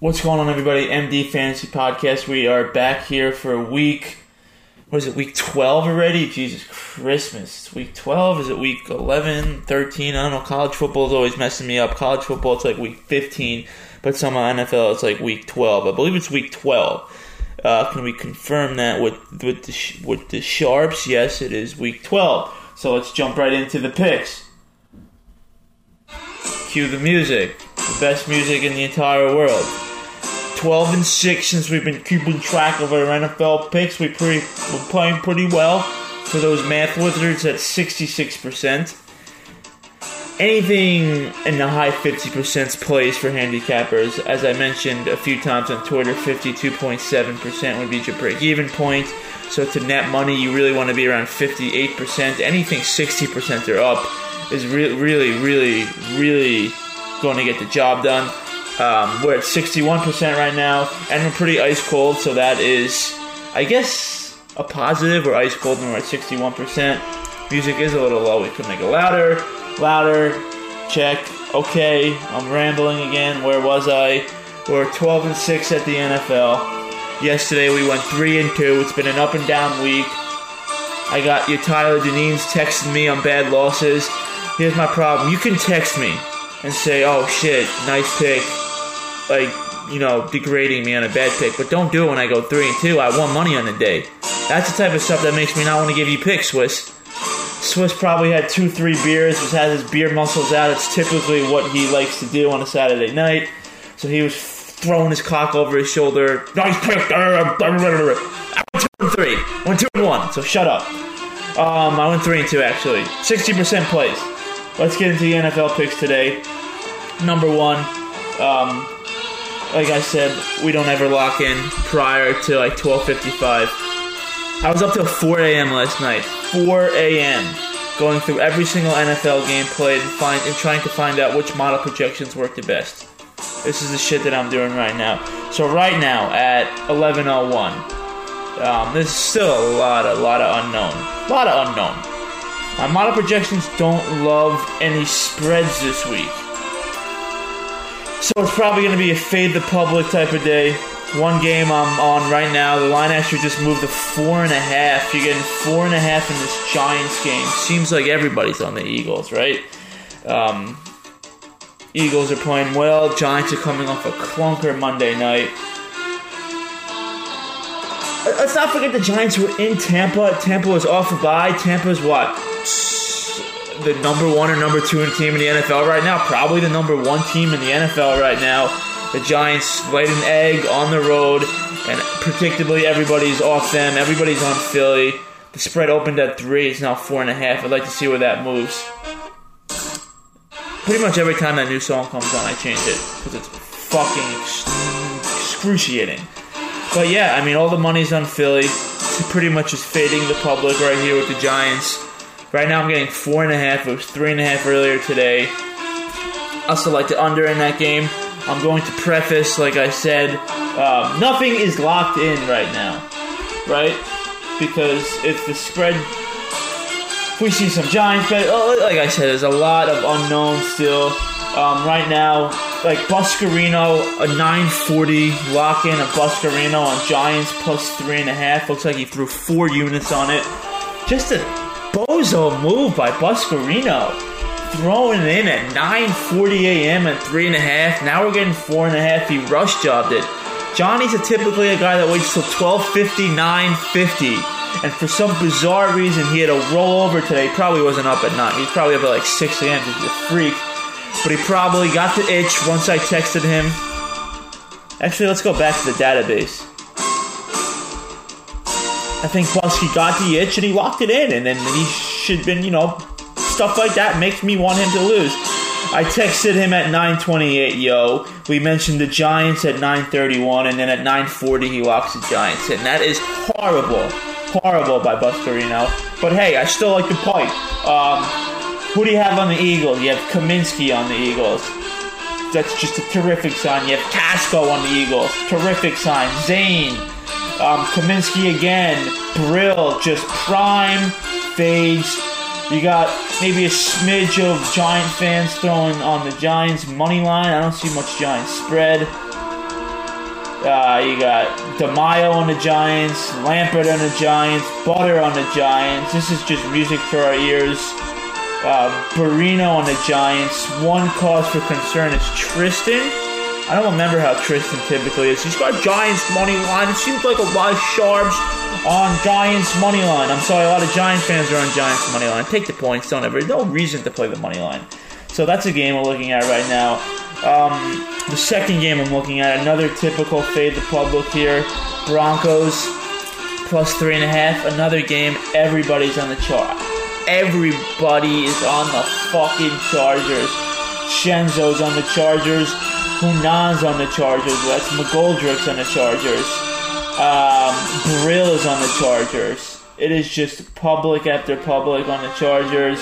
What's going on, everybody? MD Fantasy Podcast. We are back here for week... What is it, week 12 already? Jesus Christmas. It's week 12? Is it week 11, 13? I don't know. College football is always messing me up. College football, it's like week 15. But somehow NFL, it's like week 12. I believe it's week 12. Can we confirm that with the Sharps? Yes, it is week 12. So let's jump right into the picks. Cue the music. The best music in the entire world. 12-6 since we've been keeping track of our NFL picks. We're playing pretty well for those math wizards at 66%. Anything in the high 50% plays for handicappers. As I mentioned a few times on Twitter, 52.7% would be your break-even point. So to net money, you really want to be around 58%. Anything 60% or up is really going to get the job done. We're at 61% right now, and we're pretty ice cold, so that is, I guess, a positive. We're ice cold and we're at 61%. Music is a little low. We could make it louder, check, okay, I'm rambling again. Where was I? We're 12-6 at the NFL. Yesterday we went 3-2. It's been an up and down week. I got your Tyler Deneen's texting me on bad losses. Here's my problem. You can text me and say, oh shit, nice pick, like, you know, degrading me on a bad pick, but don't do it when I go 3-2. I won money on the day. That's the type of stuff that makes me not want to give you picks, Swiss. Swiss probably had 2-3 beers, just has his beer muscles out. It's typically what he likes to do on a Saturday night. So he was throwing his cock over his shoulder. Nice pick. I went 2-3. I went 2-1. So shut up. I went 3-2 actually. 60% plays. Let's get into the NFL picks today. Number one, like I said, we don't ever lock in prior to like 12:55. I was up till 4 a.m. last night. 4 a.m. Going through every single NFL game played and trying to find out which model projections work the best. This is the shit that I'm doing right now. So right now at 11:01, there's still a lot of unknown. A lot of unknown. My model projections don't love any spreads this week. So it's probably going to be a fade the public type of day. One game I'm on right now, the line actually just moved to 4.5. You're getting 4.5 in this Giants game. Seems like everybody's on the Eagles, right? Eagles are playing well. Giants are coming off a clunker Monday night. Let's not forget the Giants were in Tampa. Tampa was off a bye. Tampa's what? The number one or number two team in the NFL right now. Probably the number one team in the NFL right now. The Giants laid an egg on the road, and predictably everybody's off them. Everybody's on Philly. The spread opened at 3. It's now 4.5. I'd like to see where that moves. Pretty much every time that new song comes on, I change it because it's fucking excruciating. But yeah, I mean, all the money's on Philly. It's pretty much just fading the public right here with the Giants. Right now I'm getting 4.5. It was 3.5 earlier today. I also like the under in that game. I'm going to preface, like I said, nothing is locked in right now, right? Because if the spread, if we see some Giants, like I said, there's a lot of unknowns still. Right now, like Buscarino, a 9.40 lock-in of Buscarino on Giants plus 3.5. Looks like he threw 4 units on it. Just a bozo move by Buscarino. Throwing it in at 9.40 a.m. at 3.5. Now we're getting 4.5. He rush jobbed it. Johnny's typically a guy that waits till 12.50, 9.50. And for some bizarre reason, he had a rollover today. He probably wasn't up at 9. He was probably up at like 6 a.m. He's a freak. But he probably got the itch once I texted him. Actually, let's go back to the database. I think Busky got the itch and he locked it in. And then he should have been, you know, stuff like that makes me want him to lose. I texted him at 9:28, yo. We mentioned the Giants at 9:31. And then at 9:40, he locks the Giants in. That is horrible. Horrible by Buscarino. But hey, I still like the point. Who do you have on the Eagles? You have Kaminsky on the Eagles. That's just a terrific sign. You have Casco on the Eagles. Terrific sign. Zane. Kaminsky again. Brill. Just prime fades. You got maybe a smidge of Giant fans throwing on the Giants money line. I don't see much Giant spread. You got DeMaio on the Giants, Lampert on the Giants, Butter on the Giants. This is just music for our ears. Barino on the Giants. One cause for concern is Tristan. I don't remember how Tristan typically is. He's got Giants money line. It seems like a lot of sharps on Giants money line. I'm sorry, a lot of Giants fans are on Giants money line. Take the points. Don't ever. No reason to play the money line. So that's a game we're looking at right now. The second game I'm looking at, another typical fade the public here. Broncos plus 3.5. Another game. Everybody's on the chart. Everybody is on the fucking Chargers. Shenzo's on the Chargers. Hunan's on the Chargers. Wes McGoldrick's on the Chargers. Brill is on the Chargers. It is just public after public on the Chargers.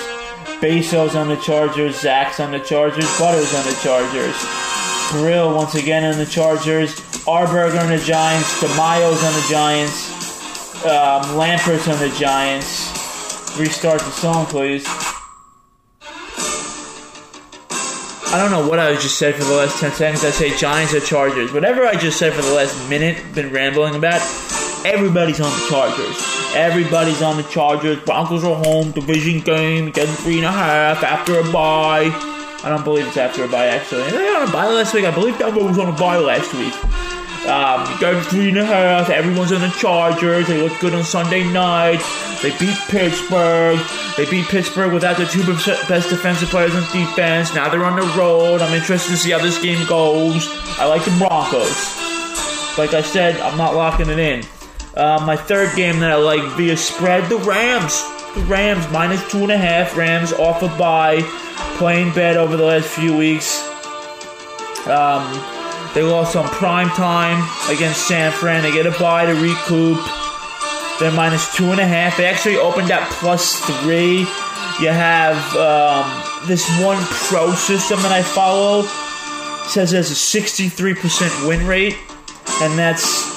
Bezos on the Chargers. Zach's on the Chargers. Butter's on the Chargers. Brill once again on the Chargers. Arberger on the Giants. DeMaio's on the Giants. Lampert's on the Giants. Restart the song, please. I don't know what I just said for the last 10 seconds. I say Giants or Chargers. Whatever I just said for the last minute, been rambling about, everybody's on the Chargers. Everybody's on the Chargers. Broncos are home. Division game. Getting 3.5 after a bye. I don't believe it's after a bye, actually. They were on a bye last week. I believe Denver was on a bye last week. Got 3.5. Everyone's on the Chargers. They look good on Sunday night. They beat Pittsburgh. They beat Pittsburgh without their two best defensive players on defense. Now they're on the road. I'm interested to see how this game goes. I like the Broncos. Like I said, I'm not locking it in. My third game that I like via spread, the Rams. The Rams, minus 2.5. Rams off a bye. Playing bad over the last few weeks. They lost on prime time against San Fran. They get a bye to recoup. They're minus 2.5. They actually opened at plus 3. You have this one pro system that I follow. It says it has a 63% win rate. And that's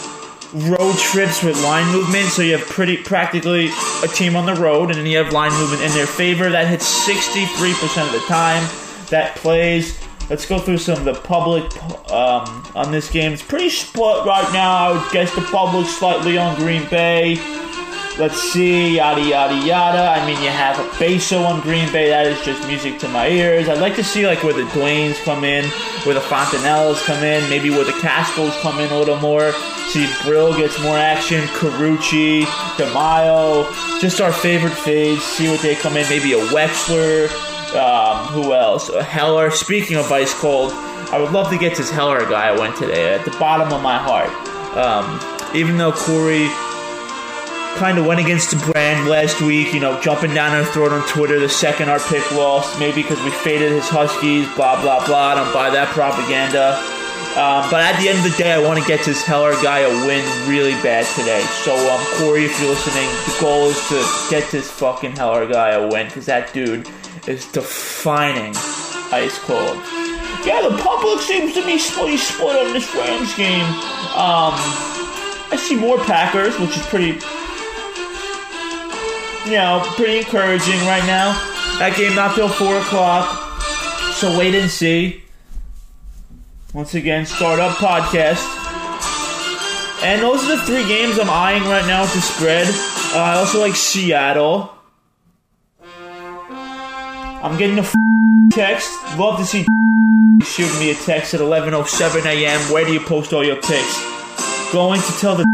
road trips with line movement. So you have practically a team on the road. And then you have line movement in their favor. That hits 63% of the time. That plays. Let's go through some of the public on this game. It's pretty split right now. I would guess the public's slightly on Green Bay. Let's see, yada, yada, yada. I mean, you have a Bezos on Green Bay. That is just music to my ears. I'd like to see like where the Dwaynes come in, where the Fontanellas come in, maybe where the Cascos come in a little more. See, Brill gets more action. Carucci, DeMaio, just our favorite fades. See what they come in. Maybe a Wexler. Who else? Heller. Speaking of ice cold, I would love to get this Heller guy I went today at the bottom of my heart. Even though Corey kind of went against the brand last week, you know, jumping down our throat on Twitter the second our pick lost, maybe because we faded his Huskies, blah, blah, blah. I don't buy that propaganda. But at the end of the day, I want to get this Heller guy a win really bad today. So, Corey, if you're listening, the goal is to get this fucking Heller guy a win, because that dude is defining ice cold. Yeah, the public seems to be split on this Rams game. I see more Packers, which is pretty encouraging right now. That game not till 4 o'clock, so wait and see. Once again, Start Up Podcast. And those are the three games I'm eyeing right now to spread. I also like Seattle. I'm getting a text. Love to see shooting me a text at 11:07 a.m. Where do you post all your picks? Going to tell the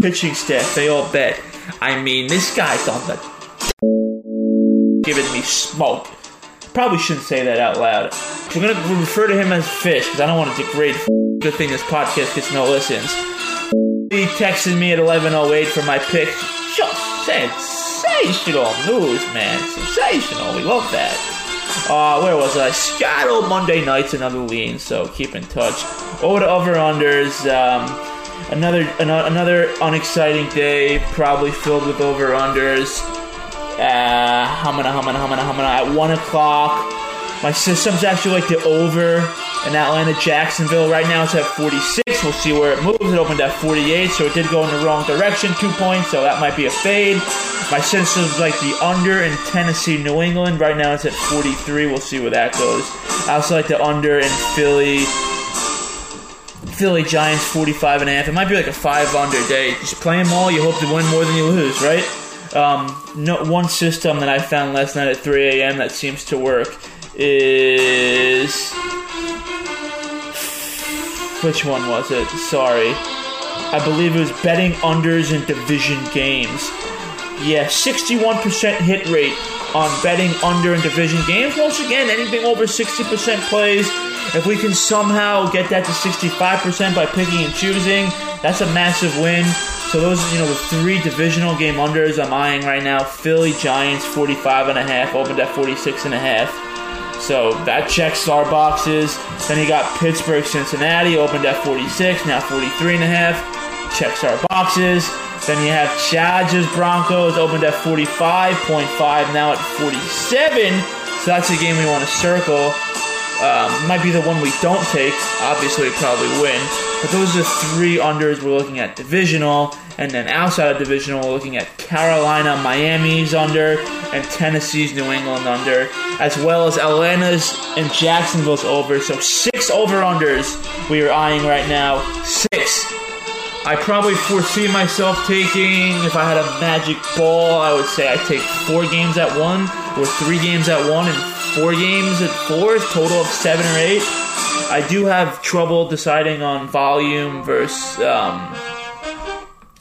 pitching staff they all bet. I mean, this guy's on the giving me smoke. Probably shouldn't say that out loud. We're going to refer to him as Fish because I don't want to degrade. Good thing this podcast gets no listens. He texted me at 11:08 for my picks. Just said sensational news, man. Sensational. We love that. Where was I? Seattle Monday night's another lean, so keep in touch. Over to over-unders. Another unexciting day, probably filled with over-unders. At 1 o'clock. My system's actually like the over in Atlanta-Jacksonville. Right now it's at 46. We'll see where it moves. It opened at 48, so it did go in the wrong direction. 2 points, so that might be a fade. My system's like the under in Tennessee-New England. Right now it's at 43. We'll see where that goes. I also like the under in Philly. Philly Giants 45.5. It might be like a 5-under day. Just play them all. You hope to win more than you lose, right? One system that I found last night at 3 a.m. that seems to work is... Which one was it? Sorry. I believe it was betting unders in division games. Yeah, 61% hit rate on betting under in division games. Once again, anything over 60% plays. If we can somehow get that to 65% by picking and choosing, that's a massive win. So those, the 3 divisional game unders I'm eyeing right now. Philly Giants 45.5, opened at 46.5. So that checks our boxes. Then you got Pittsburgh Cincinnati, opened at 46, now 43.5. Checks our boxes. Then you have Chargers Broncos, opened at 45.5, now at 47. So that's a game we want to circle. Might be the one we don't take. Obviously, probably win. But those are the 3 unders we're looking at divisional. And then outside of divisional, we're looking at Carolina, Miami's under, and Tennessee's New England under, as well as Atlanta's and Jacksonville's over. So 6 over-unders we are eyeing right now. 6. I probably foresee myself taking, if I had a magic ball, I would say I take 4 games at 1, or 3 games at 1, and 4 games at 4, total of 7 or 8. I do have trouble deciding on volume versus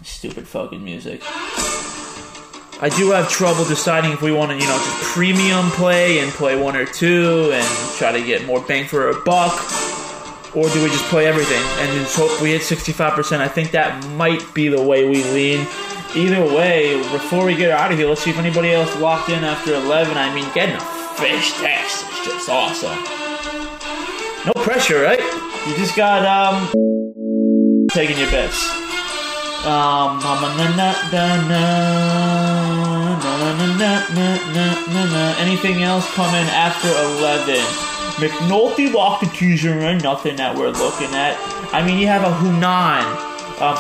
stupid fucking music. I do have trouble deciding if we want to, just premium play and play 1 or 2 and try to get more bang for our buck, or do we just play everything and just hope we hit 65%? I think that might be the way we lean. Either way, before we get out of here, let's see if anybody else locked in after 11. I mean, getting a Fish text is just awesome. No pressure, right? You just got taking your bets. Anything else coming after 11? McNulty locked the teaser and nothing that we're looking at. I mean, you have a Hunan.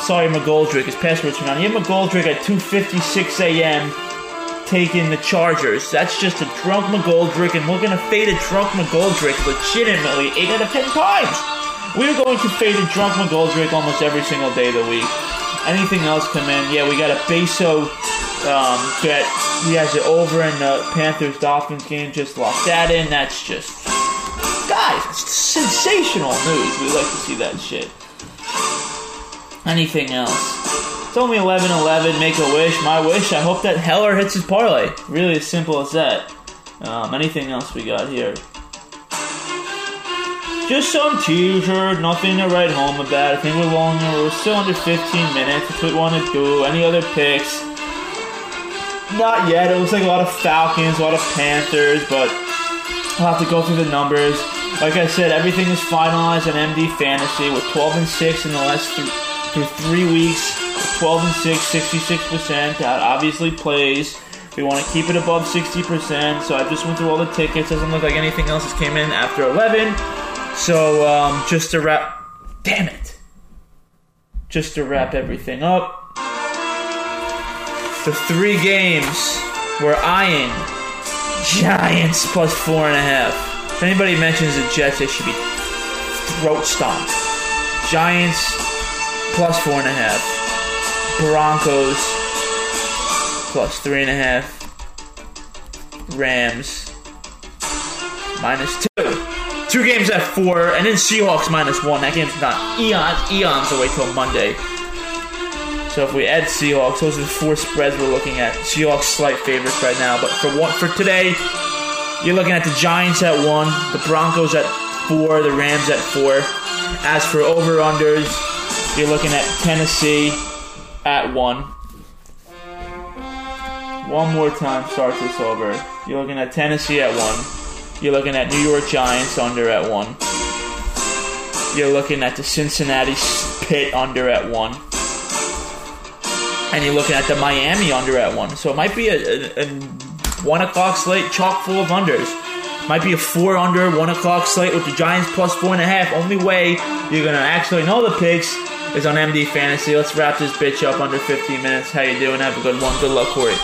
Sorry, McGoldrick. His password's Hunan. You have McGoldrick at 2:56 a.m. taking the Chargers. That's just a drunk McGoldrick, and we're going to fade a drunk McGoldrick legitimately 8 out of 10 times. We're going to fade a drunk McGoldrick almost every single day of the week. Anything else come in? Yeah, we got a Bezos bet. He has it over in the Panthers-Dolphins game. Just locked that in. That's just... Guys, it's sensational news. We like to see that shit. Anything else? It's only 11:11, make a wish. My wish, I hope that Heller hits his parlay. Really as simple as that. Anything else we got here? Just some teaser, nothing to write home about. I think we're still under 15 minutes. That's what we want to do. Any other picks? Not yet. It looks like a lot of Falcons, a lot of Panthers, but I'll have to go through the numbers. Like I said, everything is finalized in MD Fantasy. We're 12-6 in the last through 3 weeks. 12-6, 66%. That obviously plays. We want to keep it above 60%. So I just went through all the tickets. Doesn't look like anything else has came in after 11. So just to wrap... Damn it! Just to wrap everything up. The 3 games we're eyeing. Giants plus 4.5. If anybody mentions the Jets, they should be throat stomped. Giants plus 4.5. Broncos plus 3.5. Rams minus 2. 2 games at 4, and then Seahawks minus 1. That game's not eons away till Monday. So if we add Seahawks, those are the 4 spreads we're looking at. Seahawks slight favorites right now, but for today, you're looking at the Giants at 1, the Broncos at 4, the Rams at 4. As for over-unders, you're looking at Tennessee at 1. One more time, starts this over. You're looking at Tennessee at 1. You're looking at New York Giants under at 1. You're looking at the Cincinnati Pit under at 1. And you're looking at the Miami under at 1. So it might be a 1 o'clock slate chock full of unders. Might be a 4 under, 1 o'clock slate with the Giants plus 4.5. Only way you're going to actually know the picks is on MD Fantasy. Let's wrap this bitch up under 15 minutes. How you doing? Have a good one. Good luck, Corey.